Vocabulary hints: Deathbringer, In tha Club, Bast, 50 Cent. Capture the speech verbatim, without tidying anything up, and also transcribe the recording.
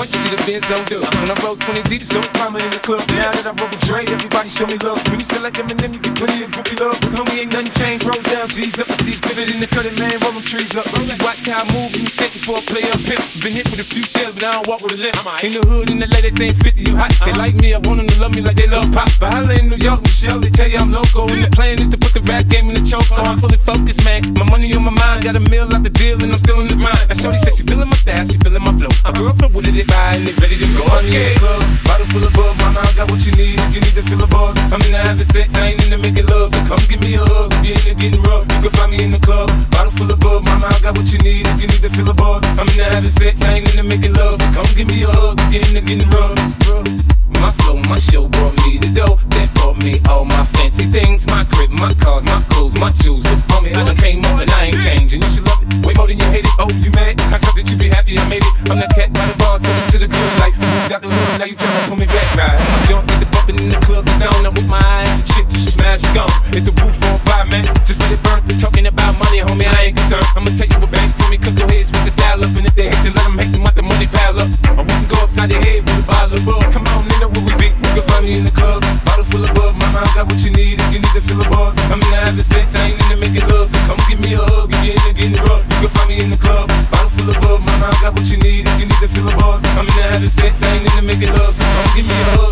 front, you see the Benz on up. When I rolled twenty deep, so it's climbing in the club. Now that I roll with Dre, everybody show me love. When you select them and them, you get plenty of groupie love. Homie, ain't nothing changed, roll down, G's up. I see exhibit in the cutting, man, rollin' trees up. Just watch how I move, you mistake before I play up pimp. Been hit with a few shells, but I don't walk with a limp. In the hood, in the ladies ain't fifty, you hot. They like me, I want them to love me like they love pop. But holla in New York, Michelle, they tell you I'm loco. And the plan is to put the rap game in the choke. Oh, I'm fully focused, man. My money on my mind, got a meal out the deal, and I'm still in the grind. Now shorty says she feelin' my style, she feelin' my flow. My girlfriend, what did they buy, and they ready to go. I'm in the club, bottle full of bug. My mind got what you need, if you need to feel the buzz. I'm in the having sex, I ain't in the making love. So come give me a hug, if you're in the getting rough. You can find me in the club, bottle full of bug. My mind got what you need, if you need to feel the buzz. I'm in the having sex, I ain't in the making love. So come give me a hug, if you're in the getting rough. My flow, my show brought me the dough. That brought me all my fancy things. My crib, my cars, my clothes, my shoes. Look on me, I done came up and I ain't changing. You should love it, way more than you hate it. Oh, you mad? I thought that you be happy I made it. I'm that cat by the bar, touching to the club like Doctor Who, now you tryna pull me back, right? My junk get the bumpin' in the club, it's on. I'm with my eyes, shit, just smash, you gone. Hit the roof on fire, man, just let it burn. They're talking about money, homie, I ain't concerned. I'ma take you a bank, tell me, cook your heads with the style up. And if they hate, then let them hate them out the money pile up. I wouldn't go upside your head with a bottle of bug. Come on, nigga, where we be? You can find me in the club, bottle full of bug. My mind got what you need, if you need to feel the buzz. I'm in the having sex, I ain't in the making love. So come give me a hug, if you're in the getting rough. You can find me in the club, bottle full of bug. My mind got what you need, if you need to feel the buzz. I'm in the having sex, I ain't in the making love. So come give me a hug.